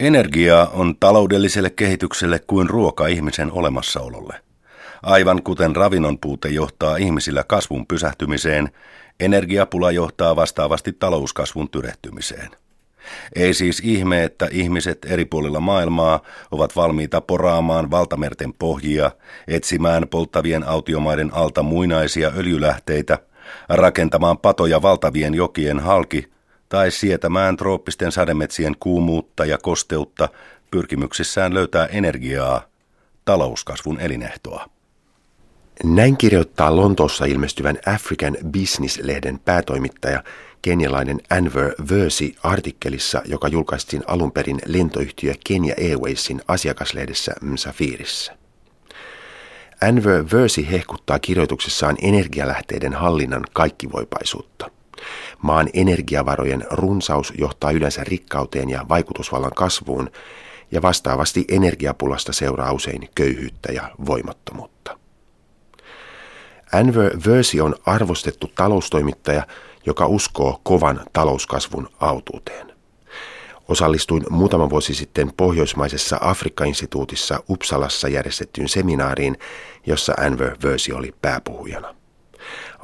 Energiaa on taloudelliselle kehitykselle kuin ruoka ihmisen olemassaololle. Aivan kuten ravinnon puute johtaa ihmisillä kasvun pysähtymiseen, energiapula johtaa vastaavasti talouskasvun tyrehtymiseen. Ei siis ihme, että ihmiset eri puolilla maailmaa ovat valmiita poraamaan valtamerten pohjia, etsimään polttavien autiomaiden alta muinaisia öljylähteitä, rakentamaan patoja valtavien jokien halki tai sietämään trooppisten sademetsien kuumuutta ja kosteutta pyrkimyksissään löytää energiaa, talouskasvun elinehtoa. Näin kirjoittaa Lontoossa ilmestyvän African Business-lehden päätoimittaja, kenialainen Anver Versi artikkelissa, joka julkaistiin alun perin lentoyhtiö Kenya Airwaysin asiakaslehdessä MSAFIRissä. Anver Versi hehkuttaa kirjoituksessaan energialähteiden hallinnan kaikkivoipaisuutta. Maan energiavarojen runsaus johtaa yleensä rikkauteen ja vaikutusvallan kasvuun, ja vastaavasti energiapulasta seuraa usein köyhyyttä ja voimattomuutta. Anver Versi on arvostettu taloustoimittaja, joka uskoo kovan talouskasvun autuuteen. Osallistuin muutama vuosi sitten pohjoismaisessa Afrikka-instituutissa Uppsalassa järjestettyyn seminaariin, jossa Anver Versi oli pääpuhujana.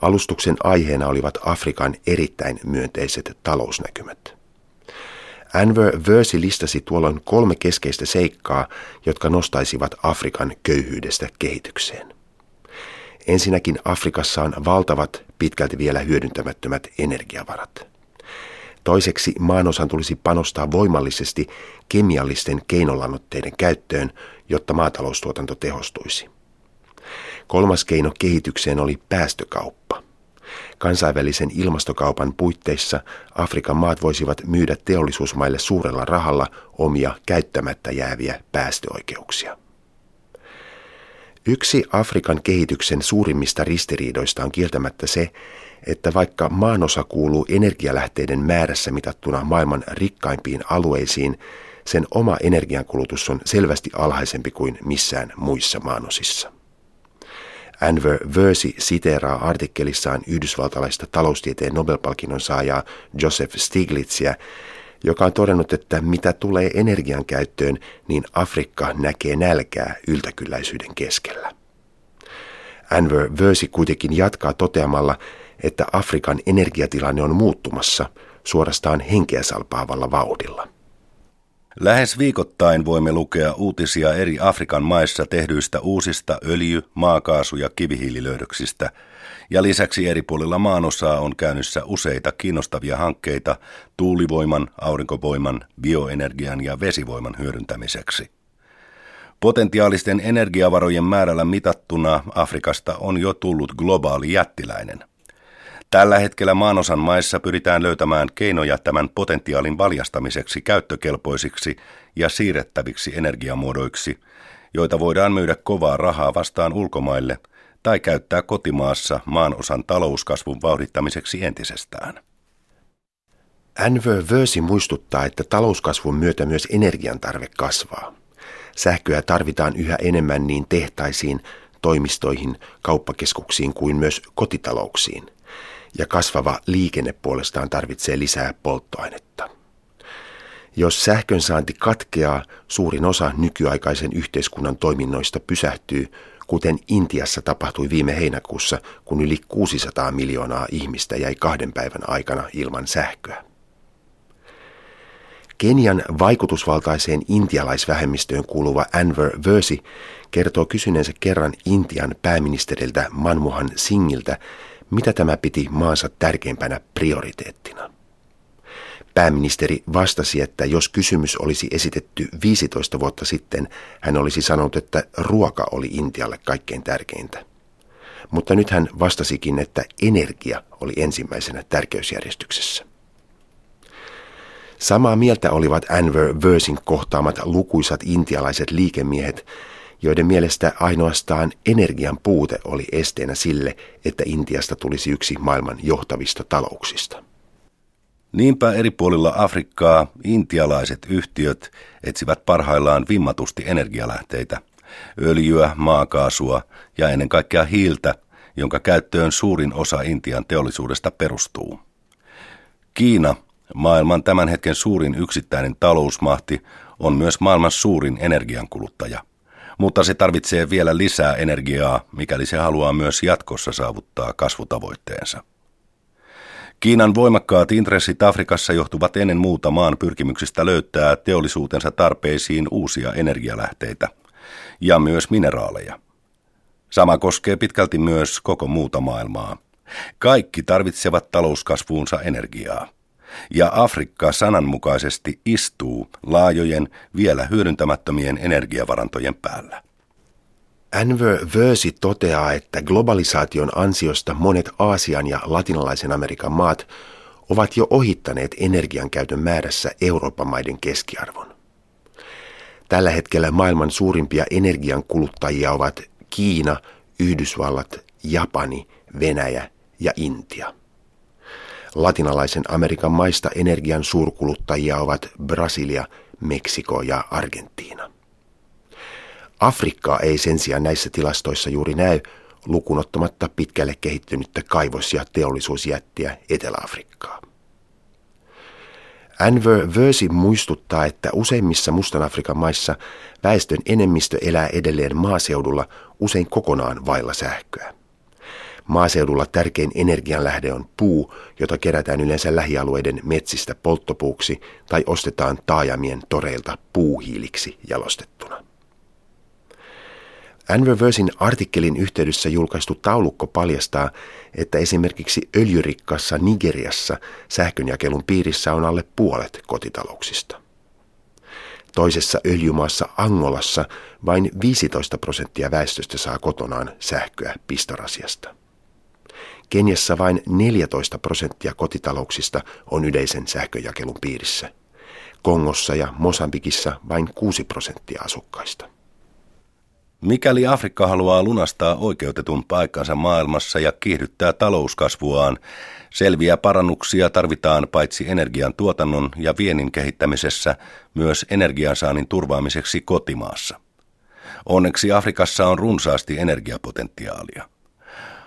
Alustuksen aiheena olivat Afrikan erittäin myönteiset talousnäkymät. Anver Versi listasi tuolloin 3 keskeistä seikkaa, jotka nostaisivat Afrikan köyhyydestä kehitykseen. Ensinnäkin Afrikassa on valtavat, pitkälti vielä hyödyntämättömät energiavarat. Toiseksi maanosan tulisi panostaa voimallisesti kemiallisten keinolannoitteiden käyttöön, jotta maataloustuotanto tehostuisi. Kolmas keino kehitykseen oli päästökauppa. Kansainvälisen ilmastokaupan puitteissa Afrikan maat voisivat myydä teollisuusmaille suurella rahalla omia käyttämättä jääviä päästöoikeuksia. Yksi Afrikan kehityksen suurimmista ristiriidoista on kieltämättä se, että vaikka maanosa kuuluu energialähteiden määrässä mitattuna maailman rikkaimpiin alueisiin, sen oma energiankulutus on selvästi alhaisempi kuin missään muissa maanosissa. Anver Versi siteeraa artikkelissaan yhdysvaltalaista taloustieteen Nobel-palkinnon saajaa Joseph Stiglitzia, joka on todennut, että mitä tulee energian käyttöön, niin Afrikka näkee nälkää yltäkylläisyyden keskellä. Anver Versi kuitenkin jatkaa toteamalla, että Afrikan energiatilanne on muuttumassa suorastaan henkeä salpaavalla vauhdilla. Lähes viikoittain voimme lukea uutisia eri Afrikan maissa tehdyistä uusista öljy-, maakaasu- ja kivihiililöydöksistä, ja lisäksi eri puolilla maanosaa on käynnissä useita kiinnostavia hankkeita tuulivoiman, aurinkovoiman, bioenergian ja vesivoiman hyödyntämiseksi. Potentiaalisten energiavarojen määrällä mitattuna Afrikasta on jo tullut globaali jättiläinen. Tällä hetkellä maanosan maissa pyritään löytämään keinoja tämän potentiaalin valjastamiseksi käyttökelpoisiksi ja siirrettäviksi energiamuodoiksi, joita voidaan myydä kovaa rahaa vastaan ulkomaille tai käyttää kotimaassa maanosan talouskasvun vauhdittamiseksi entisestään. Anver Versi muistuttaa, että talouskasvun myötä myös energiantarve kasvaa. Sähköä tarvitaan yhä enemmän niin tehtaisiin, toimistoihin, kauppakeskuksiin kuin myös kotitalouksiin. Ja kasvava liikenne puolestaan tarvitsee lisää polttoainetta. Jos sähkön saanti katkeaa, suurin osa nykyaikaisen yhteiskunnan toiminnoista pysähtyy, kuten Intiassa tapahtui viime heinäkuussa, kun yli 600 miljoonaa ihmistä jäi 2 päivän aikana ilman sähköä. Kenian vaikutusvaltaiseen intialaisvähemmistöön kuuluva Anver Versi kertoo kysyneensä kerran Intian pääministeriltä Manmohan Singhiltä, mitä tämä piti maansa tärkeimpänä prioriteettina. Pääministeri vastasi, että jos kysymys olisi esitetty 15 vuotta sitten, hän olisi sanonut, että ruoka oli Intialle kaikkein tärkeintä. Mutta nyt hän vastasikin, että energia oli ensimmäisenä tärkeysjärjestyksessä. Samaa mieltä olivat Anver Versin kohtaamat lukuisat intialaiset liikemiehet, joiden mielestä ainoastaan energian puute oli esteenä sille, että Intiasta tulisi yksi maailman johtavista talouksista. Niinpä eri puolilla Afrikkaa intialaiset yhtiöt etsivät parhaillaan vimmatusti energialähteitä, öljyä, maakaasua ja ennen kaikkea hiiltä, jonka käyttöön suurin osa Intian teollisuudesta perustuu. Kiina, maailman tämän hetken suurin yksittäinen talousmahti, on myös maailman suurin energiankuluttaja, mutta se tarvitsee vielä lisää energiaa, mikäli se haluaa myös jatkossa saavuttaa kasvutavoitteensa. Kiinan voimakkaat intressit Afrikassa johtuvat ennen muuta maan pyrkimyksistä löytää teollisuutensa tarpeisiin uusia energialähteitä ja myös mineraaleja. Sama koskee pitkälti myös koko muuta maailmaa. Kaikki tarvitsevat talouskasvuunsa energiaa. Ja Afrikka sananmukaisesti istuu laajojen, vielä hyödyntämättömien energiavarantojen päällä. Anver Versi toteaa, että globalisaation ansiosta monet Aasian ja latinalaisen Amerikan maat ovat jo ohittaneet energiankäytön määrässä Euroopan maiden keskiarvon. Tällä hetkellä maailman suurimpia energian kuluttajia ovat Kiina, Yhdysvallat, Japani, Venäjä ja Intia. Latinalaisen Amerikan maista energian suurkuluttajia ovat Brasilia, Meksiko ja Argentiina. Afrikkaa ei sen sijaan näissä tilastoissa juuri näy, lukuun ottamatta pitkälle kehittynyttä kaivos- ja teollisuusjättiä Etelä-Afrikkaa. Anver Versi muistuttaa, että useimmissa Mustan Afrikan maissa väestön enemmistö elää edelleen maaseudulla usein kokonaan vailla sähköä. Maaseudulla tärkein energianlähde on puu, jota kerätään yleensä lähialueiden metsistä polttopuuksi tai ostetaan taajamien toreilta puuhiiliksi jalostettuna. Anver Versin artikkelin yhteydessä julkaistu taulukko paljastaa, että esimerkiksi öljyrikkaassa Nigeriassa sähkönjakelun piirissä on alle puolet kotitalouksista. Toisessa öljymaassa Angolassa vain 15% väestöstä saa kotonaan sähköä pistorasiasta. Keniassa vain 14% kotitalouksista on yleisen sähköjakelun piirissä. Kongossa ja Mosambikissa vain 6% asukkaista. Mikäli Afrikka haluaa lunastaa oikeutetun paikkansa maailmassa ja kiihdyttää talouskasvuaan, selviä parannuksia tarvitaan paitsi energian tuotannon ja viennin kehittämisessä, myös energiansaannin turvaamiseksi kotimaassa. Onneksi Afrikassa on runsaasti energiapotentiaalia.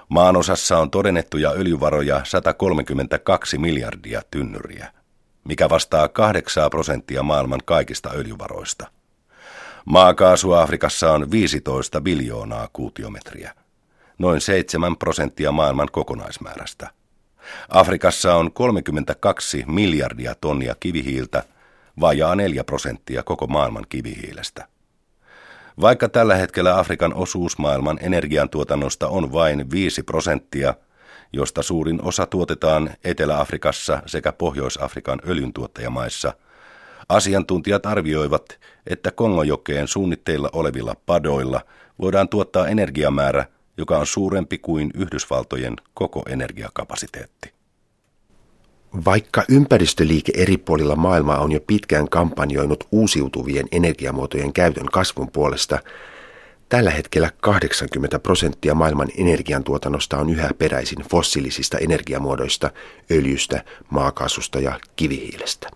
Maanosassa on todennettuja öljyvaroja 132 miljardia tynnyriä, mikä vastaa 8% maailman kaikista öljyvaroista. Maakaasua Afrikassa on 15 biljoonaa kuutiometriä, noin 7% maailman kokonaismäärästä. Afrikassa on 32 miljardia tonnia kivihiiltä, vajaa 4% koko maailman kivihiilestä. Vaikka tällä hetkellä Afrikan osuus maailman energiantuotannosta on vain 5%, josta suurin osa tuotetaan Etelä-Afrikassa sekä Pohjois-Afrikan öljyntuottajamaissa, asiantuntijat arvioivat, että Kongojokeen suunnitteilla olevilla padoilla voidaan tuottaa energiamäärä, joka on suurempi kuin Yhdysvaltojen koko energiakapasiteetti. Vaikka ympäristöliike eri puolilla maailmaa on jo pitkään kampanjoinut uusiutuvien energiamuotojen käytön kasvun puolesta, tällä hetkellä 80% maailman energiantuotannosta on yhä peräisin fossiilisista energiamuodoista, öljystä, maakaasusta ja kivihiilestä.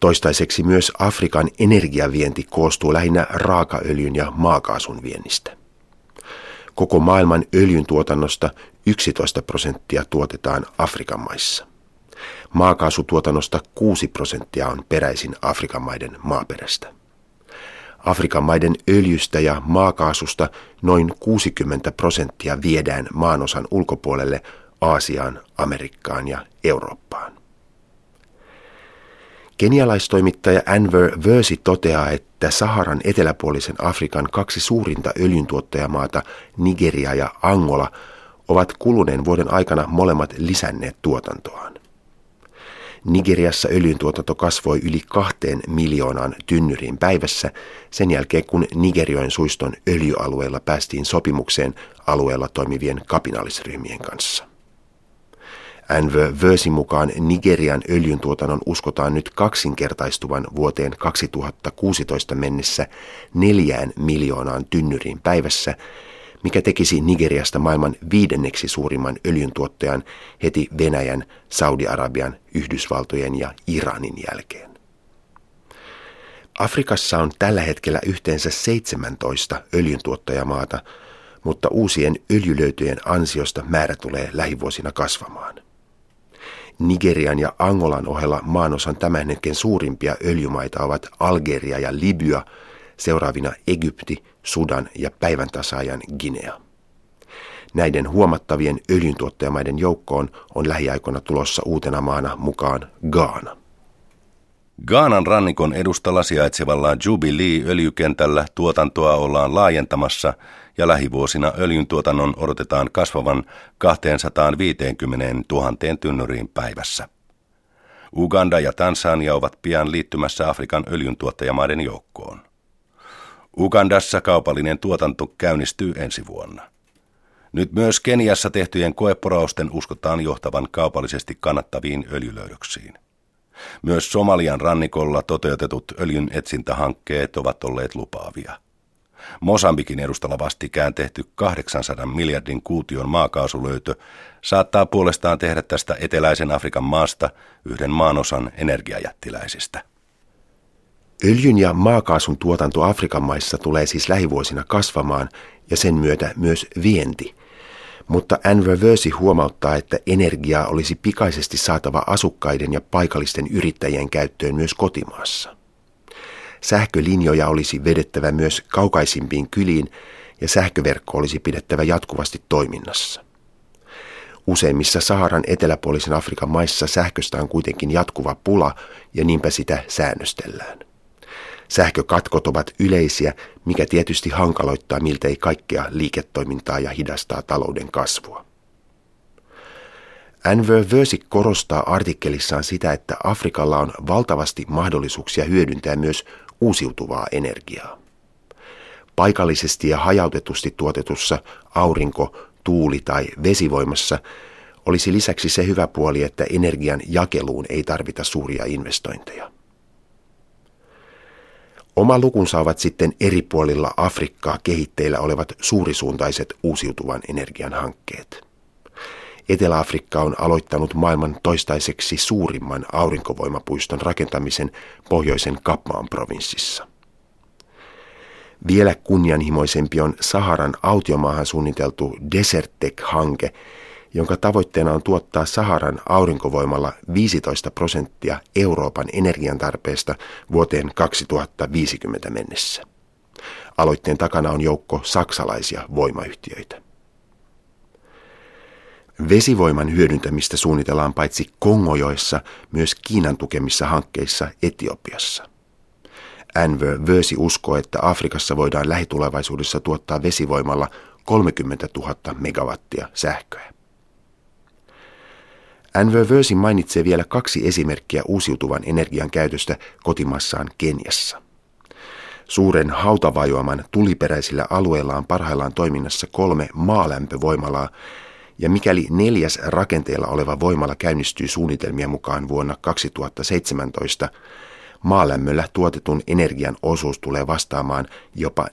Toistaiseksi myös Afrikan energiavienti koostuu lähinnä raakaöljyn ja maakaasun viennistä. Koko maailman öljyntuotannosta 11% tuotetaan Afrikan maissa. Maakaasutuotannosta 6% on peräisin Afrikan maiden maaperästä. Afrikan maiden öljystä ja maakaasusta noin 60% viedään maanosan ulkopuolelle Aasiaan, Amerikkaan ja Eurooppaan. Kenialaistoimittaja Anver Versi toteaa, että Saharan eteläpuolisen Afrikan kaksi suurinta öljyntuottajamaata, Nigeria ja Angola, ovat kuluneen vuoden aikana molemmat lisänneet tuotantoaan. Nigeriassa öljyntuotanto kasvoi yli 2 miljoonaan tynnyriin päivässä sen jälkeen, kun Nigerian suiston öljyalueella päästiin sopimukseen alueella toimivien kapinallisryhmien kanssa. Anver Versin mukaan Nigerian öljyntuotannon uskotaan nyt kaksinkertaistuvan vuoteen 2016 mennessä 4 miljoonaan tynnyriin päivässä, mikä tekisi Nigeriasta maailman 5. suurimman öljyntuottajan heti Venäjän, Saudi-Arabian, Yhdysvaltojen ja Iranin jälkeen. Afrikassa on tällä hetkellä yhteensä 17 öljyntuottajamaata, mutta uusien öljylöytöjen ansiosta määrä tulee lähivuosina kasvamaan. Nigerian ja Angolan ohella maanosan tämän hetken suurimpia öljymaita ovat Algeria ja Libya, seuraavina Egypti, Sudan ja päivän tasaajan Guinea. Näiden huomattavien öljyntuottajamaiden joukkoon on lähiaikoina tulossa uutena maana mukaan Ghana. Ghanan rannikon edustalla sijaitsevalla Jubilee-öljykentällä tuotantoa ollaan laajentamassa ja lähivuosina öljyntuotannon odotetaan kasvavan 250 000 tynnyriin päivässä. Uganda ja Tansania ovat pian liittymässä Afrikan öljyntuottajamaiden joukkoon. Ugandassa kaupallinen tuotanto käynnistyy ensi vuonna. Nyt myös Keniassa tehtyjen koeporausten uskotaan johtavan kaupallisesti kannattaviin öljylöydöksiin. Myös Somalian rannikolla toteutetut öljynetsintähankkeet ovat olleet lupaavia. Mosambikin edustalla vastikään tehty 800 miljardin kuution maakaasulöytö saattaa puolestaan tehdä tästä eteläisen Afrikan maasta yhden maanosan energiajättiläisistä. Öljyn ja maakaasun tuotanto Afrikan maissa tulee siis lähivuosina kasvamaan ja sen myötä myös vienti. Mutta Anver Versi huomauttaa, että energiaa olisi pikaisesti saatava asukkaiden ja paikallisten yrittäjien käyttöön myös kotimaassa. Sähkölinjoja olisi vedettävä myös kaukaisimpiin kyliin ja sähköverkko olisi pidettävä jatkuvasti toiminnassa. Useimmissa Saharan eteläpuolisen Afrikan maissa sähköstä on kuitenkin jatkuva pula ja niinpä sitä säännöstellään. Sähkökatkot ovat yleisiä, mikä tietysti hankaloittaa miltei kaikkea liiketoimintaa ja hidastaa talouden kasvua. Anver Versi korostaa artikkelissaan sitä, että Afrikalla on valtavasti mahdollisuuksia hyödyntää myös uusiutuvaa energiaa. Paikallisesti ja hajautetusti tuotetussa aurinko-, tuuli- tai vesivoimassa olisi lisäksi se hyvä puoli, että energian jakeluun ei tarvita suuria investointeja. Oma lukunsa ovat sitten eri puolilla Afrikkaa kehitteillä olevat suurisuuntaiset uusiutuvan energian hankkeet. Etelä-Afrikka on aloittanut maailman toistaiseksi suurimman aurinkovoimapuiston rakentamisen pohjoisen Kapmaan provinssissa. Vielä kunnianhimoisempi on Saharan autiomaahan suunniteltu Desertek-hanke, jonka tavoitteena on tuottaa Saharan aurinkovoimalla 15% Euroopan energiantarpeesta vuoteen 2050 mennessä. Aloitteen takana on joukko saksalaisia voimayhtiöitä. Vesivoiman hyödyntämistä suunnitellaan paitsi Kongojoessa, myös Kiinan tukemissa hankkeissa Etiopiassa. Anver Versi uskoo, että Afrikassa voidaan lähitulevaisuudessa tuottaa vesivoimalla 30 000 megawattia sähköä. Anver Versi mainitsee vielä 2 esimerkkiä uusiutuvan energian käytöstä kotimaassaan Keniassa. Suuren hautavajoaman tuliperäisillä alueilla on parhaillaan toiminnassa 3 maalämpövoimalaa, ja mikäli 4. rakenteella oleva voimala käynnistyy suunnitelmien mukaan vuonna 2017, maalämmöllä tuotetun energian osuus tulee vastaamaan jopa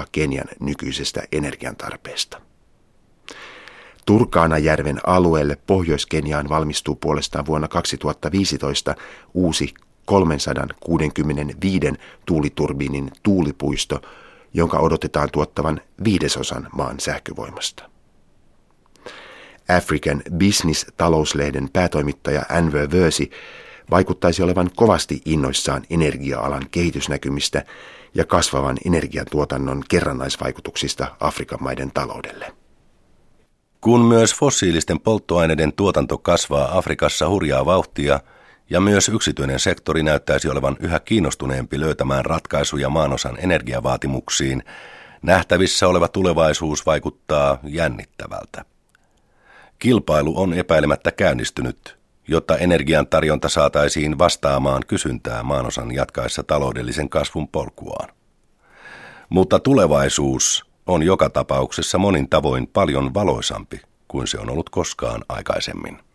1/4 Kenian nykyisestä energiantarpeesta. Turkanajärven alueelle Pohjois-Keniaan valmistuu puolestaan vuonna 2015 uusi 365 tuuliturbiinin tuulipuisto, jonka odotetaan tuottavan 1/5 maan sähkövoimasta. African Business -talouslehden päätoimittaja Anver Versi vaikuttaisi olevan kovasti innoissaan energia-alan kehitysnäkymistä ja kasvavan energiantuotannon kerrannaisvaikutuksista Afrikan maiden taloudelle. Kun myös fossiilisten polttoaineiden tuotanto kasvaa Afrikassa hurjaa vauhtia ja myös yksityinen sektori näyttäisi olevan yhä kiinnostuneempi löytämään ratkaisuja maanosan energiavaatimuksiin, nähtävissä oleva tulevaisuus vaikuttaa jännittävältä. Kilpailu on epäilemättä käynnistynyt, jotta energian tarjonta saataisiin vastaamaan kysyntää maanosan jatkaessa taloudellisen kasvun polkuaan. Mutta tulevaisuus on joka tapauksessa monin tavoin paljon valoisampi kuin se on ollut koskaan aikaisemmin.